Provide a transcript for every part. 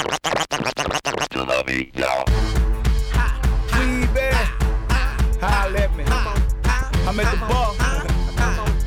To the beat, y'all. Please, baby. Holla at me. I'm at the bar.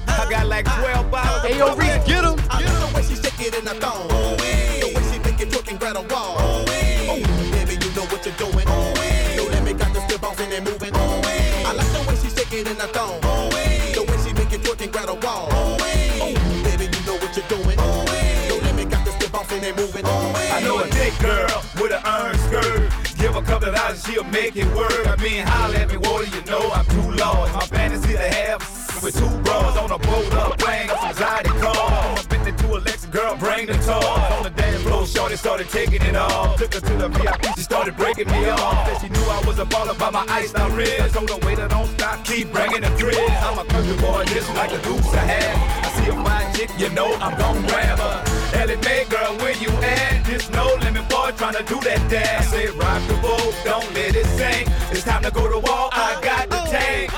I got like 12 bottles. Hey, yo, Reese, get him. I know the way she shake it in the thong. Oh, hey. The way she make it working right on wall. Oh, hey. Oh, baby, you know what you're doing. Oh, hey. Yo, let me got the stiff bones and they're moving. Oh, hey. I like the way she shake it in the thong. Oh, hey. The way she make it working right on wall. Oh, hey. Oh, baby, you know what you're doing. Oh, hey. Yo, let me got the stiff bones and they're moving. Oh, hey. I know a thick girl with an iron skirt. Give a couple of dollars, she'll make it work. I mean, holla at me, water, you know I'm too large. My fantasy to have with two bras on a boat up, bang, some Zydeco car. Spent it to Alexa, girl, bring the toy. On the dance floor, shorty started taking it off. Took her to the VIP, she started breaking me off. Said she knew I was a baller by my iced out ribs. Told her waiter, don't stop, keep bringing the thrill. I'm a country boy, just like the dudes I have. I see a fine chick, you know I'm gon' grab her. Ellie Mae, girl, where you at? This no limit boy, trying to do that dance. I say, rock the boat, don't let it sink. It's time to go to wall, I got the tank.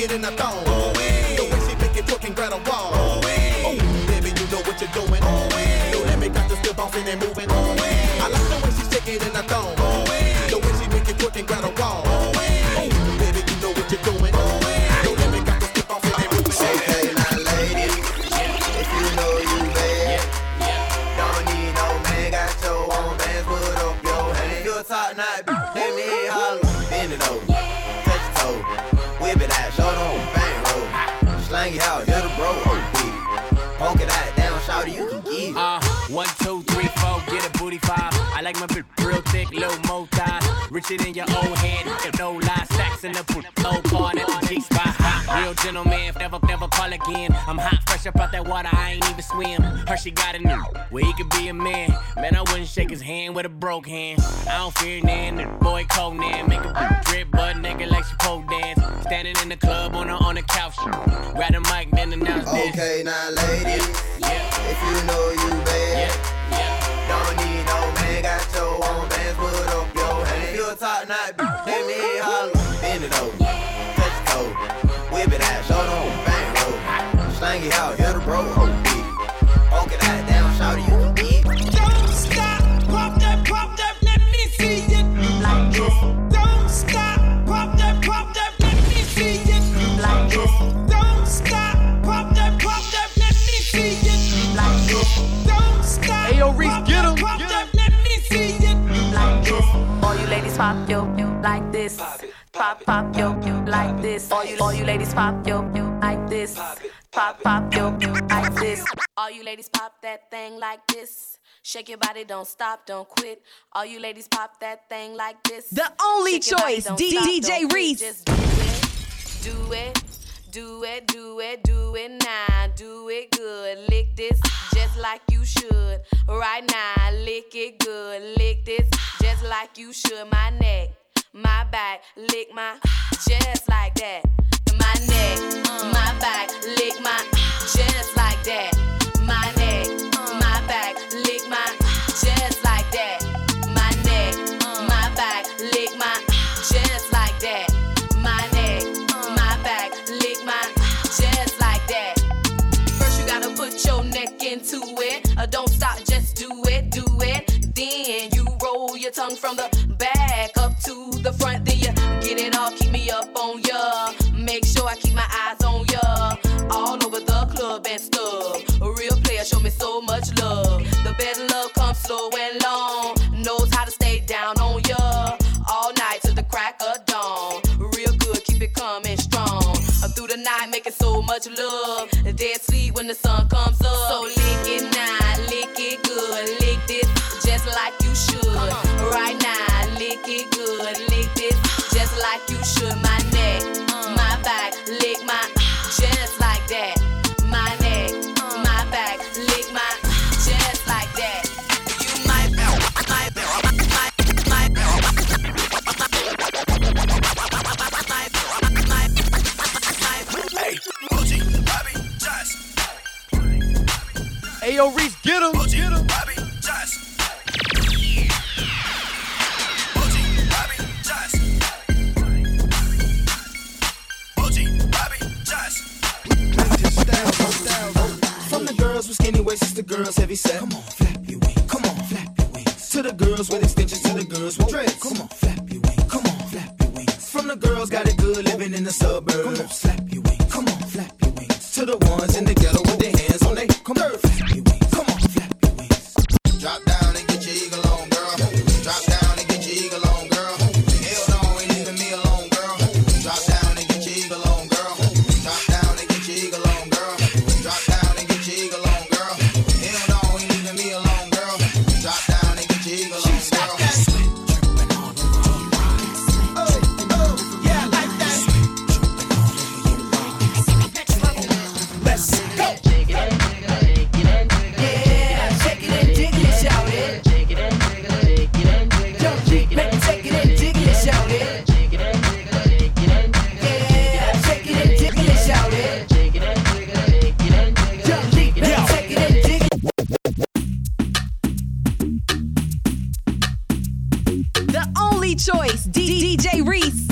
In a thong. Oh, hey. The way she make it working right on wall. Oh, hey. Oh, baby, you know what you're doing. Oh, hey. Yo, let me got the stiff bones and they moving. Oh, hey. I like the way she shake it in a thong. Oh, hey. The way she make it working right on wall. Oh, hey. Oh, baby, you know what you're doing. Oh, hey. Yo, let me got the stiff bones and they moving. Say, hey, my lady, if you know you bad, don't need no man, got your own man, put up your hand. You're top notch, let me holler, bend it over. Out, you're the bro, poke it out, down, shout it, you can get it. 1, 2, 3, 4, get a booty 5. I like my bitch real thick, low mo thighs. Richer than your old head, if no lies. Stacks in the pool, low part at the G spot. Hot, real gentleman, never call again. I'm hot, fresh up out that water, I ain't even swim. Hershey got a new, where he could be a man. Man, I wouldn't shake his hand with a broke hand. I don't fear none, the boy Conan. Make a bitch drip, butt nigga like she pole dance. Standing in the club on the couch. Grab the mic, then announce this. Okay, now ladies, yeah. If you know you bad, yeah. Don't need no man, got your own bands, put up your hand. You're top notch, bitch, let me holler. Bend it over, touch the toe, whip it out, short on, bang roll. Slang it out, you're the bro, OB. Honk it out, down, shout it, you can beat. Don't stop, pop that, let me see it. Like this. Don't stop, pop that, let me see it. Like this. Don't stop, pop that, let me see it. Like this. Don't stop. Hey, yo, Reese, get him. Pop yo like this, pop yo like this. All you ladies pop yo like this, pop yo like this. All you ladies pop that thing like this. Shake your body, don't stop, don't quit. All you ladies pop that thing like this. The only choice, DJ Reese. Just do it, do it, do it, do it now. Do it good, lick this just like you should. Right now, lick it good, lick this just like you should. My neck, my back, lick my just like that. My neck, my back, lick my just like that. My neck, my back, lick my just like that. My neck, my back, lick my just like that. My neck, my back, lick my just like that. First you gotta put your neck into it. Don't stop, just do it, do it. Then you roll your tongue from the back up to the front. Then you get it all, keep me up on ya. Make sure I keep my eyes on ya. All over the club and stuff. A real player show me so much love. The best love comes slow and long. Knows how to stay down on ya. All night till the crack of dawn. Real good, keep it calm and strong. Up through the night, making so much love. Dead sleep when the sun comes up. So lick it now. Right now, lick it good, lick this just like you should. My neck, my back, lick my just like that. My neck, my back, lick my just like that. You might. Hey, OG, Bobby, Josh. Hey, yo, Reese, get him. OG, get him. Bobby, Josh. From the girls with skinny waist to the girls heavy set. Come on, flap your wings. Come on, flap your wings. To the girls with extensions to the girls with dreads. Come on, flap your wings. Come on, flap your wings. From the girls got it good living in the suburbs. Come on, flap your wings. Come on, flap your wings. To the ones in the ghetto with their hands on they come on, flap your wings. Come on, flap your wings. Drop down and get your eagle on, girl. Drop down and get your eagle on, girl. Hell no, ain't leaving me alone, girl. Drop down and get your eagle on, girl. Drop down and get your eagle on, girl. Drop down and get your eagle on, girl. Hell no, ain't leaving me alone, girl. Drop down and get your eagle on, girl. Choice, DJ Reese.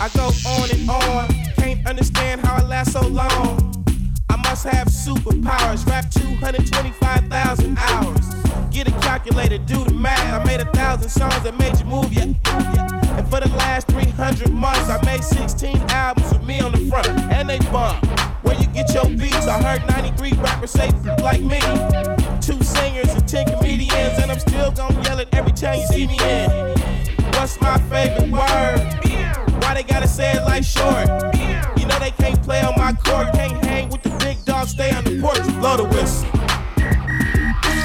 I go on and on, can't understand how I last so long. I must have superpowers, rap 225,000 hours. Get a calculator, do the math. I made 1,000 songs that made you move, yeah, yeah. And for the last 300 months, I made 16 albums with me on the front, and they bump. Where you get your beats? I heard 93 rappers say like me. 2 singers and 10 comedians, and I'm still gonna yell at every time you see me in. What's my favorite word? Why they gotta say it like short? You know they can't play on my court. Can't hang with the big dogs, stay on the porch. Blow the whistle.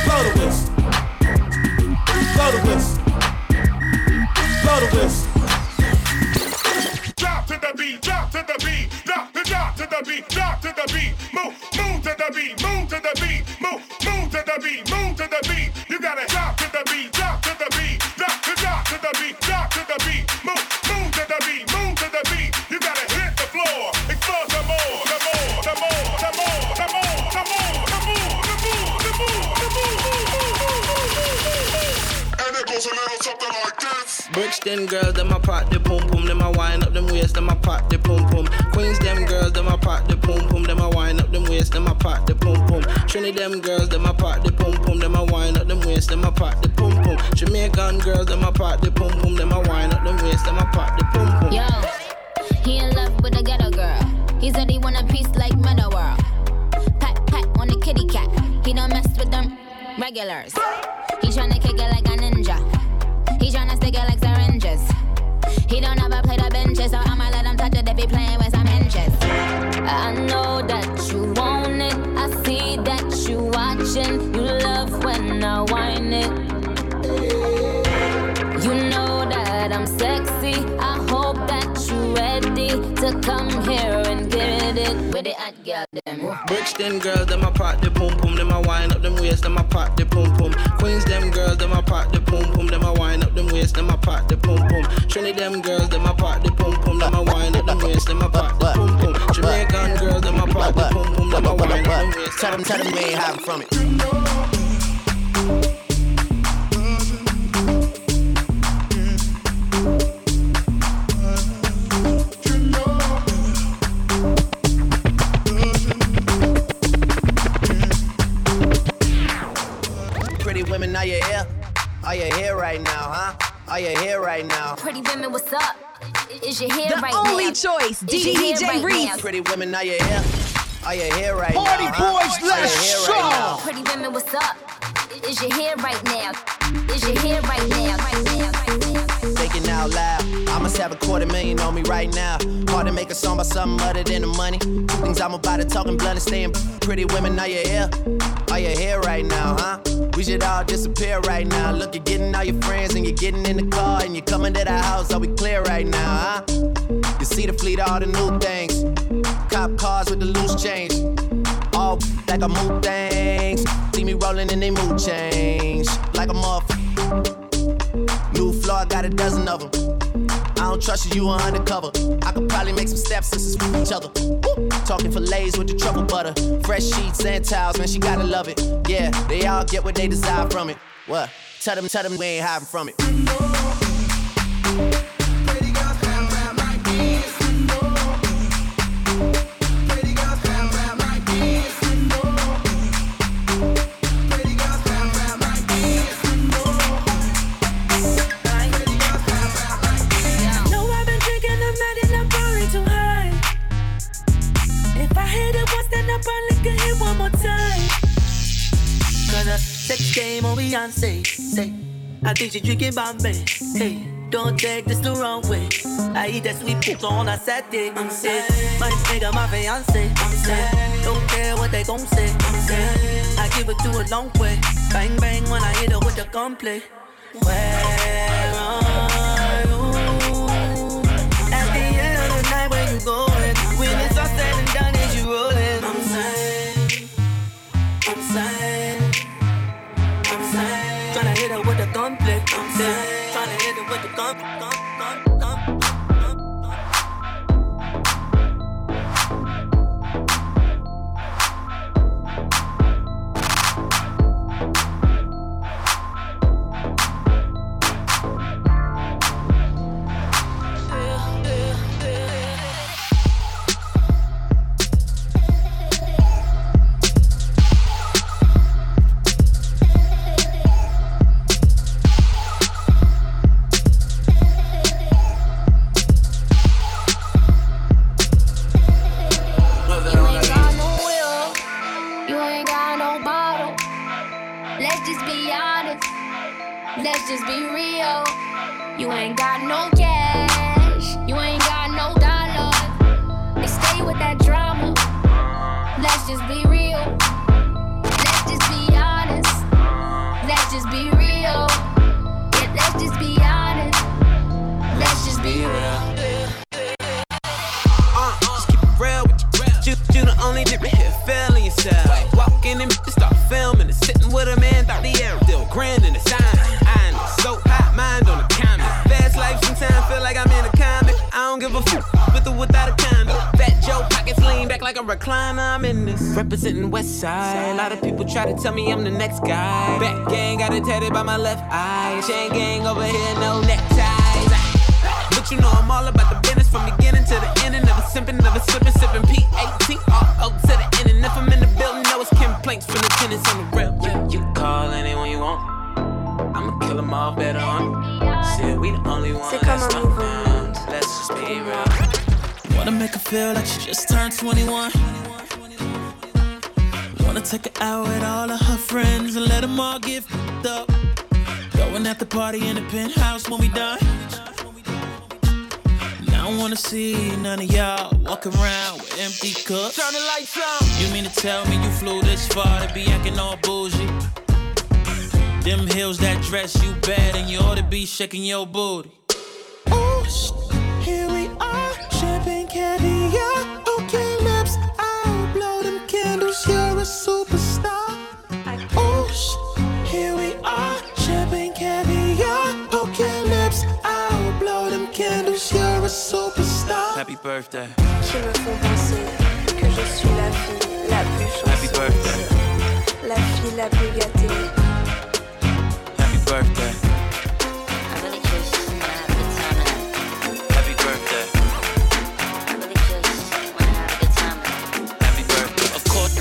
Blow the whistle. Blow the whistle. Blow the whistle. Drop to the beat, drop to the beat. Drop to the beat, drop to the beat. Move, move to the beat, move to the beat. Move, move to the beat, move to the beat. You gotta drop to the beat, drop to the beat. Drop to the beat, drop to the beat. Move, move to the beat, move to the beat. You gotta hit the floor, explore some more, the more, the more, the more, the more, the more, the more, the more, the more, the more. And it goes a little something like this. Bricks them girls, them I pop the boom boom, them I wind up them waist, them I pop the boom boom. Queens them girls, them I pop the pum pum, them I wind up them waist, them I pop the pum pum. Trinity them girls, them I pop the pum pum, them I wind up them waist, them I pop the pum pum. Jamaican girls, them I pop the pum pum, them I wind up them waist, them I pop the pum pum. Yo, he in love with a ghetto girl. He said he want a piece like Meadow World. Pat pat on the kitty cat. He don't mess with them regulars. He tryna kick it like a ninja. He tryna stick it like syringes. He don't ever play the benches, so I'ma let him touch it if he playing with some inches. I know that you want it, I see that you watching. You love when I whine it. You know that I'm sexy, I hope that you ready to come here and get it. With it, I got them. Bricks them girls, them I pop the boom boom, them I wind up them waist, them I pop the boom boom. Queens them girls, them I pop the boom boom, them I wind up them waist, them I pop the boom boom. Trinity them girls, them I pop the boom boom, them I wind up them waist, them I pop the boom boom. Jamaican girls, them I pop the boom boom, them I wind up them waist. Tell them we ain't hiding from it. Are you here right now, huh? Are you here right now? Pretty women, what's up? Is your hair right now? The only choice, DJ Reese. Pretty women, are you here? Are you here right now? Party boys, let's show. Pretty women, what's up? Is your hair right now? Is your hair right now? Thinking out loud, I must have $250,000 on me right now. Hard to make a song about something other than the money. Things I'm about to talk and blood and staying. Pretty women, are you here? Are you here right now, huh? We should all disappear right now. Look, you're getting all your friends and you're getting in the car and you're coming to the house. Are we clear right now, huh? You see the fleet, all the new things. Cop cars with the loose change. All like I move things. See me rolling and they mood change. Like a motherfucker. New floor, I got 12 of them. I don't trust you, you are undercover. I could probably make some steps, sisters with each other. Woo! Talking fillets with the truffle butter. Fresh sheets and towels, man, she gotta love it. Yeah, they all get what they desire from it. What? Tell them we ain't hiding from it. shame on Beyonce. Say, I think she drinking Bombay. Hey, don't take this the wrong way. I eat that sweet poop on a Saturday. I'm sick. My nigga, my fiance. I'm sick. Don't care what they gon' say. I'm sick. I give it to a long way. Bang bang when I hit her with the gunplay. Where are you? At the end of the night, where you going? When it's all said and done, is you rolling? I'm saying, I'm saying, I'm saying. Tryna hit her with the gunplay. I'm saying, tryna hit her with the gun. Try to tell me I'm the next guy. Back gang got it tatted by my left eye. Chain gang over here, no neckties. But you know I'm all about the business from beginning to the end. And never simping, never slipping, sipping P-A-T-R-O to the end. And if I'm in the building, no, it's complaints from the tenants on the rep. You call anyone you want. I'ma kill them all better on. Shit, we the only ones that's not around. Let's just be real. Wanna make her feel like she just turned 21. Wanna take her out with all of her friends and let them all get f***ed up. Going at the party in the penthouse when we done. Now I wanna see none of y'all walk around with empty cups. Turn the lights on. You mean to tell me you flew this far to be acting all bougie? Them heels, that dress, you bad and you ought to be shaking your booty. Ooh, here we are, champagne caviar. You're a superstar. Oh, here we are, champagne caviar, poking lips. I'll blow them candles. You're a superstar. Happy birthday. Qui me font penser que je suis la fille la plus chanceuse. Happy birthday. La fille la plus gâtée. Happy birthday. I really kiss you when I have a good time tonight. Happy birthday. I really kiss you when I have a good time tonight. Happy birthday. Of course.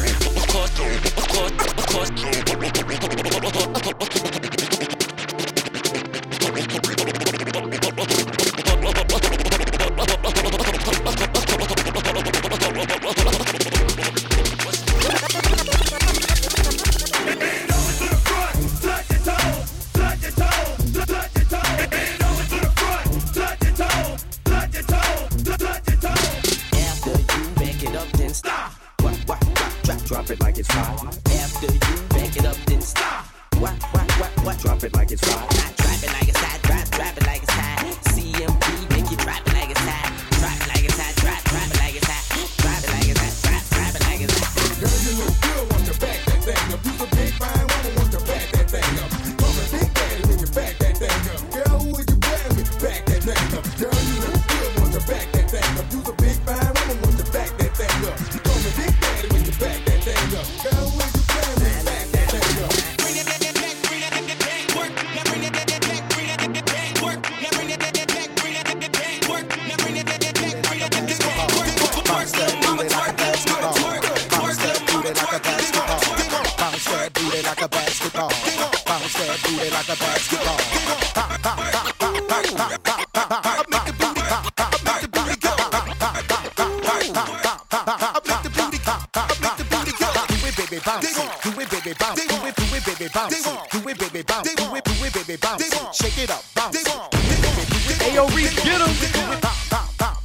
bounce. Do it, baby, bounce. Do it, baby, bounce. Do it, baby, bounce. Shake it up, bounce. Ayo, Reese, get him.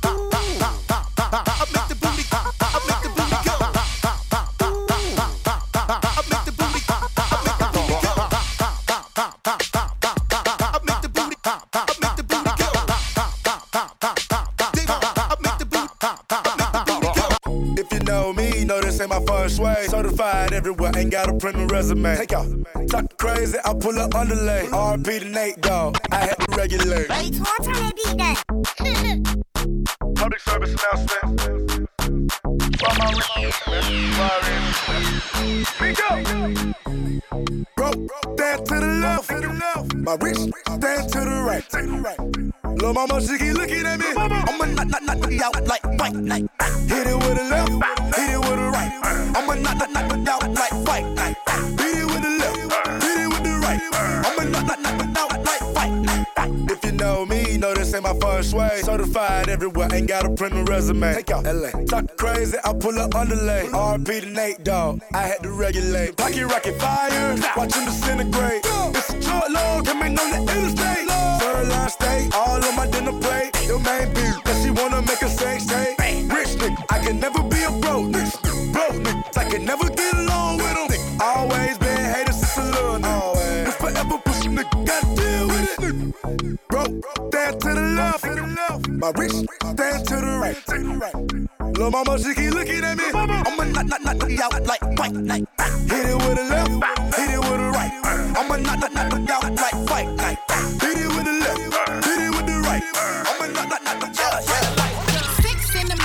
I make the booty, I make the booty go. I make the booty, I make the booty go. I make the booty, I make the booty go. I make the booty, I make the booty go. If you know me, know this ain't my first way. Certified everywhere, ain't got a printed resume. Take y'all, talk crazy, I pull up underlay. R.P. to Nate, dog, I had to regulate. Wait, what time I beat that? Public service announcement. Bro, stand to the left. My wrist, stand to the right. Lil' mama, she keep looking at me. I'ma knock it out like white night. Hit it with the left, hit it with the right. I'ma knock it out like white night. Hit it with the left, hit it with the right. I'ma knock it out like white night. If you know me, know this ain't my first way. Certified everywhere, ain't got a printed resume. Take out LA. Talk crazy, I pull up underlay. RP to Nate, dog, I had to regulate. Pocket rocket fire, watch him disintegrate. It's a truckload coming on the interstate. Third line state, all on my dinner plate. Your main bitch, cause she wanna make a sex tape. Rich nigga, I can never be a broke nigga. Broke nigga, I can never get along with him. Always been hated since a little nigga. It's forever pushing nigga, gotta deal with it. Bro, stand to the left. My wrist, stand to the right. Lil' mama, she keep looking at me. I'ma knock it out like white night. Hit it with the left, hit it with the right. I'ma knock it out like white night. Hit it with the left, hit it with the right. I'ma knock it out like white night. 6 a.m. at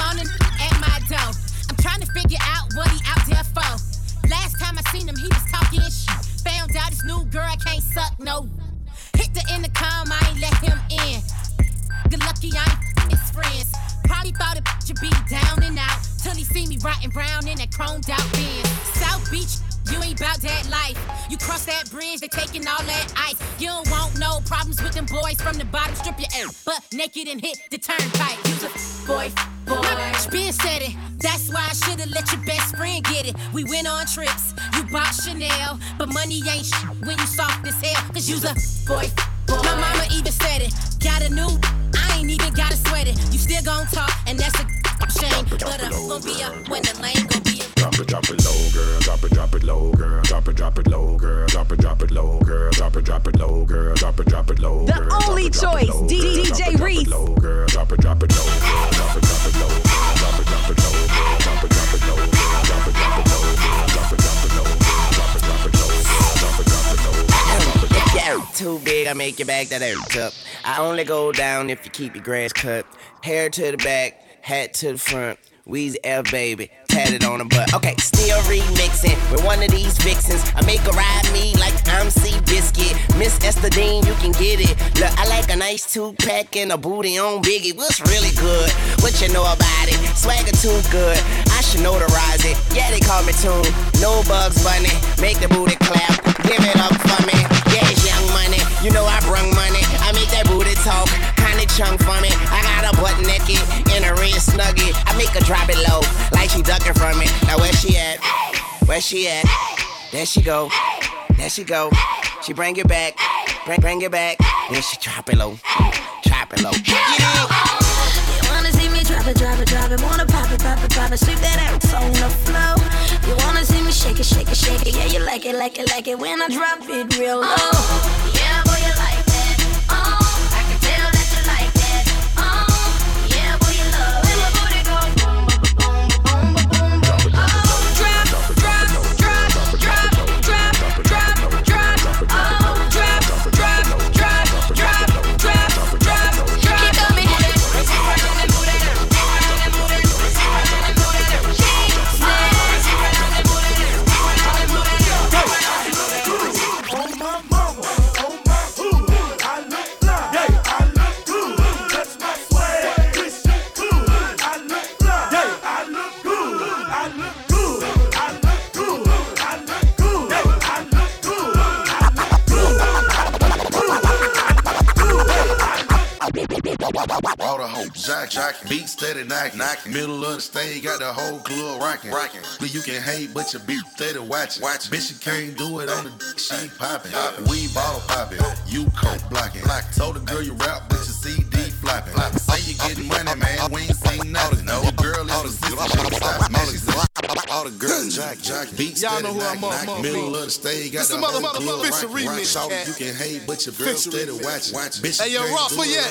my door. I'm trying to figure out what he out there for. Last time I seen him, he was talking shit. Found out his new girl can't suck no. Hit the intercom, I ain't let him in. Good lucky I ain't his friends. Probably thought it should be down and out till he see me rotting round in that chromed out bin. South Beach, you ain't about that life. You cross that bridge, they taking all that ice. You don't want no problems with them boys from the bottom. Strip your ass butt naked and hit the turnpike. You's a boy. My bitch been said it. That's why I should've let your best friend get it. We went on trips, you bought Chanel, but money ain't shit when you soft as hell. Cause you's a boy. My mama even said it. Got a new, I ain't even gotta sweat it. You still gon' talk, and that's a shame. But a gon' be up when the lane gon' be up. Drop it low, girl. Drop it low, girl. Drop it low, girl. Drop it low, girl. Drop it low, girl. Drop it low, girl. The only choice, DJ Reese. Drop it low, girl. Drop it low, girl. Drop it low, girl. Drop it low, girl. Drop it low, girl. Drop it low, girl. Too big, I make your back that hurts up. I only go down if you keep your grass cut. Hair to the back, hat to the front. Weezy F, baby, tatted on the butt. Okay, still remixing with one of these vixens. I make her ride me like I'm Seabiscuit. Miss Esther Dean, you can get it. Look, I like a nice two-pack and a booty on Biggie. What's really good? What you know about it? Swagger too good. I should notarize it. Yeah, they call me Toon. No Bugs Bunny. Make the booty clap. Give it up for me. Yeah, it's Young Money. You know I brung money. I make that booty talk. Kinda chunk for me. I got a butt naked and a red snuggie. I make her drop it low, like she ducking from me. Now where she at? Where she at? There she go. There she go. She bring it back. Bring it back. Then she drop it low. Drop it low. Yeah. Drop it, wanna pop it, sweep that ass on the floor. You wanna see me shake it, yeah, you like it, when I drop it real low. Oh, yeah, boy, you like that, oh, I can tell that you like that, oh, yeah, boy, you love it. When my booty go boom, boom, boom, boom, boom, boom, oh, drop, all the hoes jacking. Beat steady knocking. Middle of the stage, got the whole club rocking. You can hate, but your beat steady watching. Bitch, you can't do it on the she popping. We bottle popping, you coke blocking. Told the girl you rap, but your CD flopping. Say you getting money, man, we ain't seen nothing. No girl is a all the girls jack. Beat y'all know who I'm on. Middle of the stage, got the whole club rocking. You can hate, but your girl steady watching. Hey, yo, Raw for ya.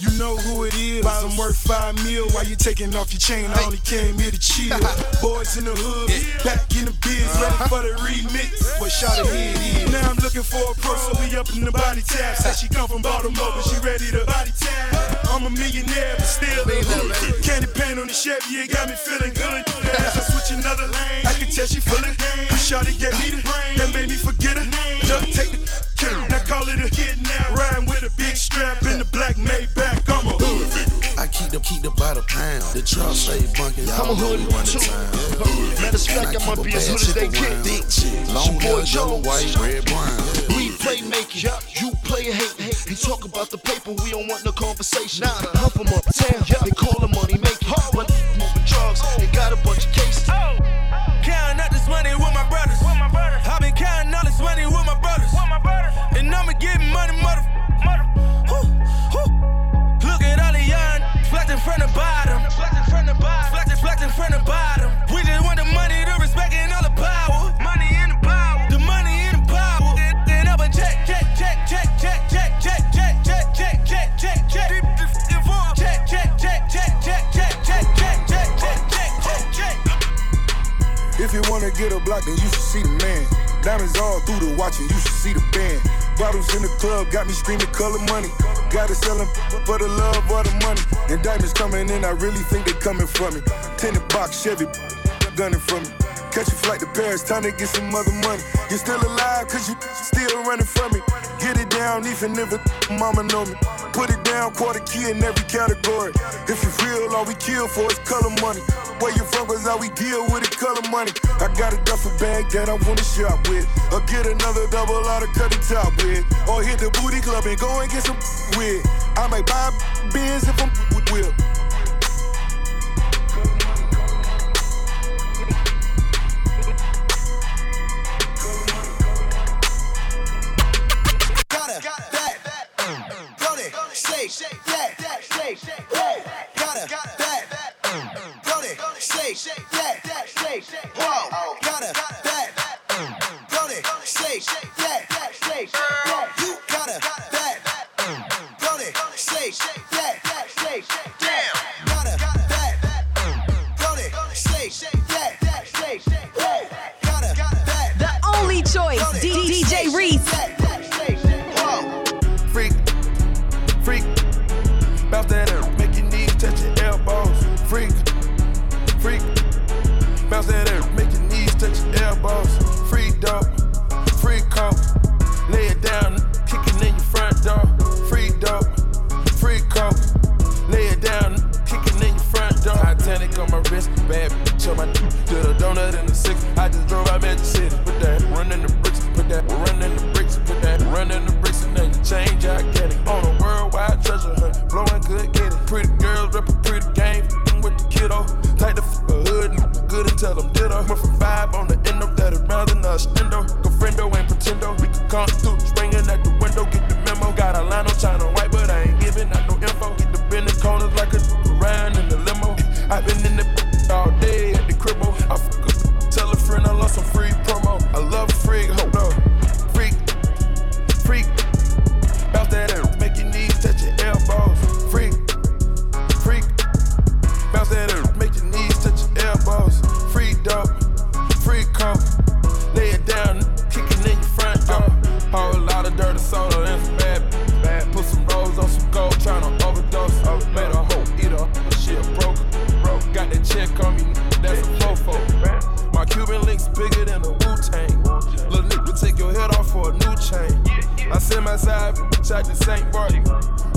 You know who it is. Bottom worth 5 mil. While you taking off your chain, I only came here to chill. Boys in the hood, back in the biz, ready for the remix. What shot ahead is? Now I'm looking for a pro, so we up in the body tab. Said she come from Baltimore, but she ready to body tab. I'm a millionaire, but still in hood. Candy paint on the Chevy, it got me feeling good. As I switch another lane, I can tell she feeling. Cause shawty gave me the brain, that made me forget her name. Just take the kill, now call it a kidnap. Riding with a big strap in the black Maybach, I'm a hood. I keep the by the pound. The truck stay bunkin'. I'm a hood too. Matter of fact, I might be as hood as they get. Thick shit, long hair, yellow, white, red, brown. We play making, you play hate. You talk about the paper, we don't want no conversation. Hump 'em up town, they call them money making. My moving drugs, they got a bunch of cases. Counting up this money with my brothers. I've been counting all this money with my brothers. And I'ma get money, mother. Flexing from the bottom, flexing from the bottom. We just want the money, the respect, and all the power. The money in the power. Then up a check. If you wanna get a block, then you should see the man. Diamonds all through the watch, and you should see the band. Bottles in the club got me screaming color money. Gotta sell them for the love or the money. And diamonds coming in, I really think they coming from me. Tinted box Chevy, gunning from me. Catch a flight to Paris, time to get some other money. You're still alive, cause you still running from me. Get it down, even if a mama know me. Put it down, quarter key in every category. If you real, all we kill for is color money. Where you from is how we deal with the color money. I got a duffel bag that I wanna shop with. Or get another double out of cut the top with. Or hit the booty club and go and get some with. I might buy beers if I'm with.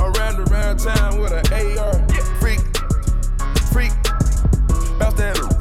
Around town with an AR. Freak, bounce that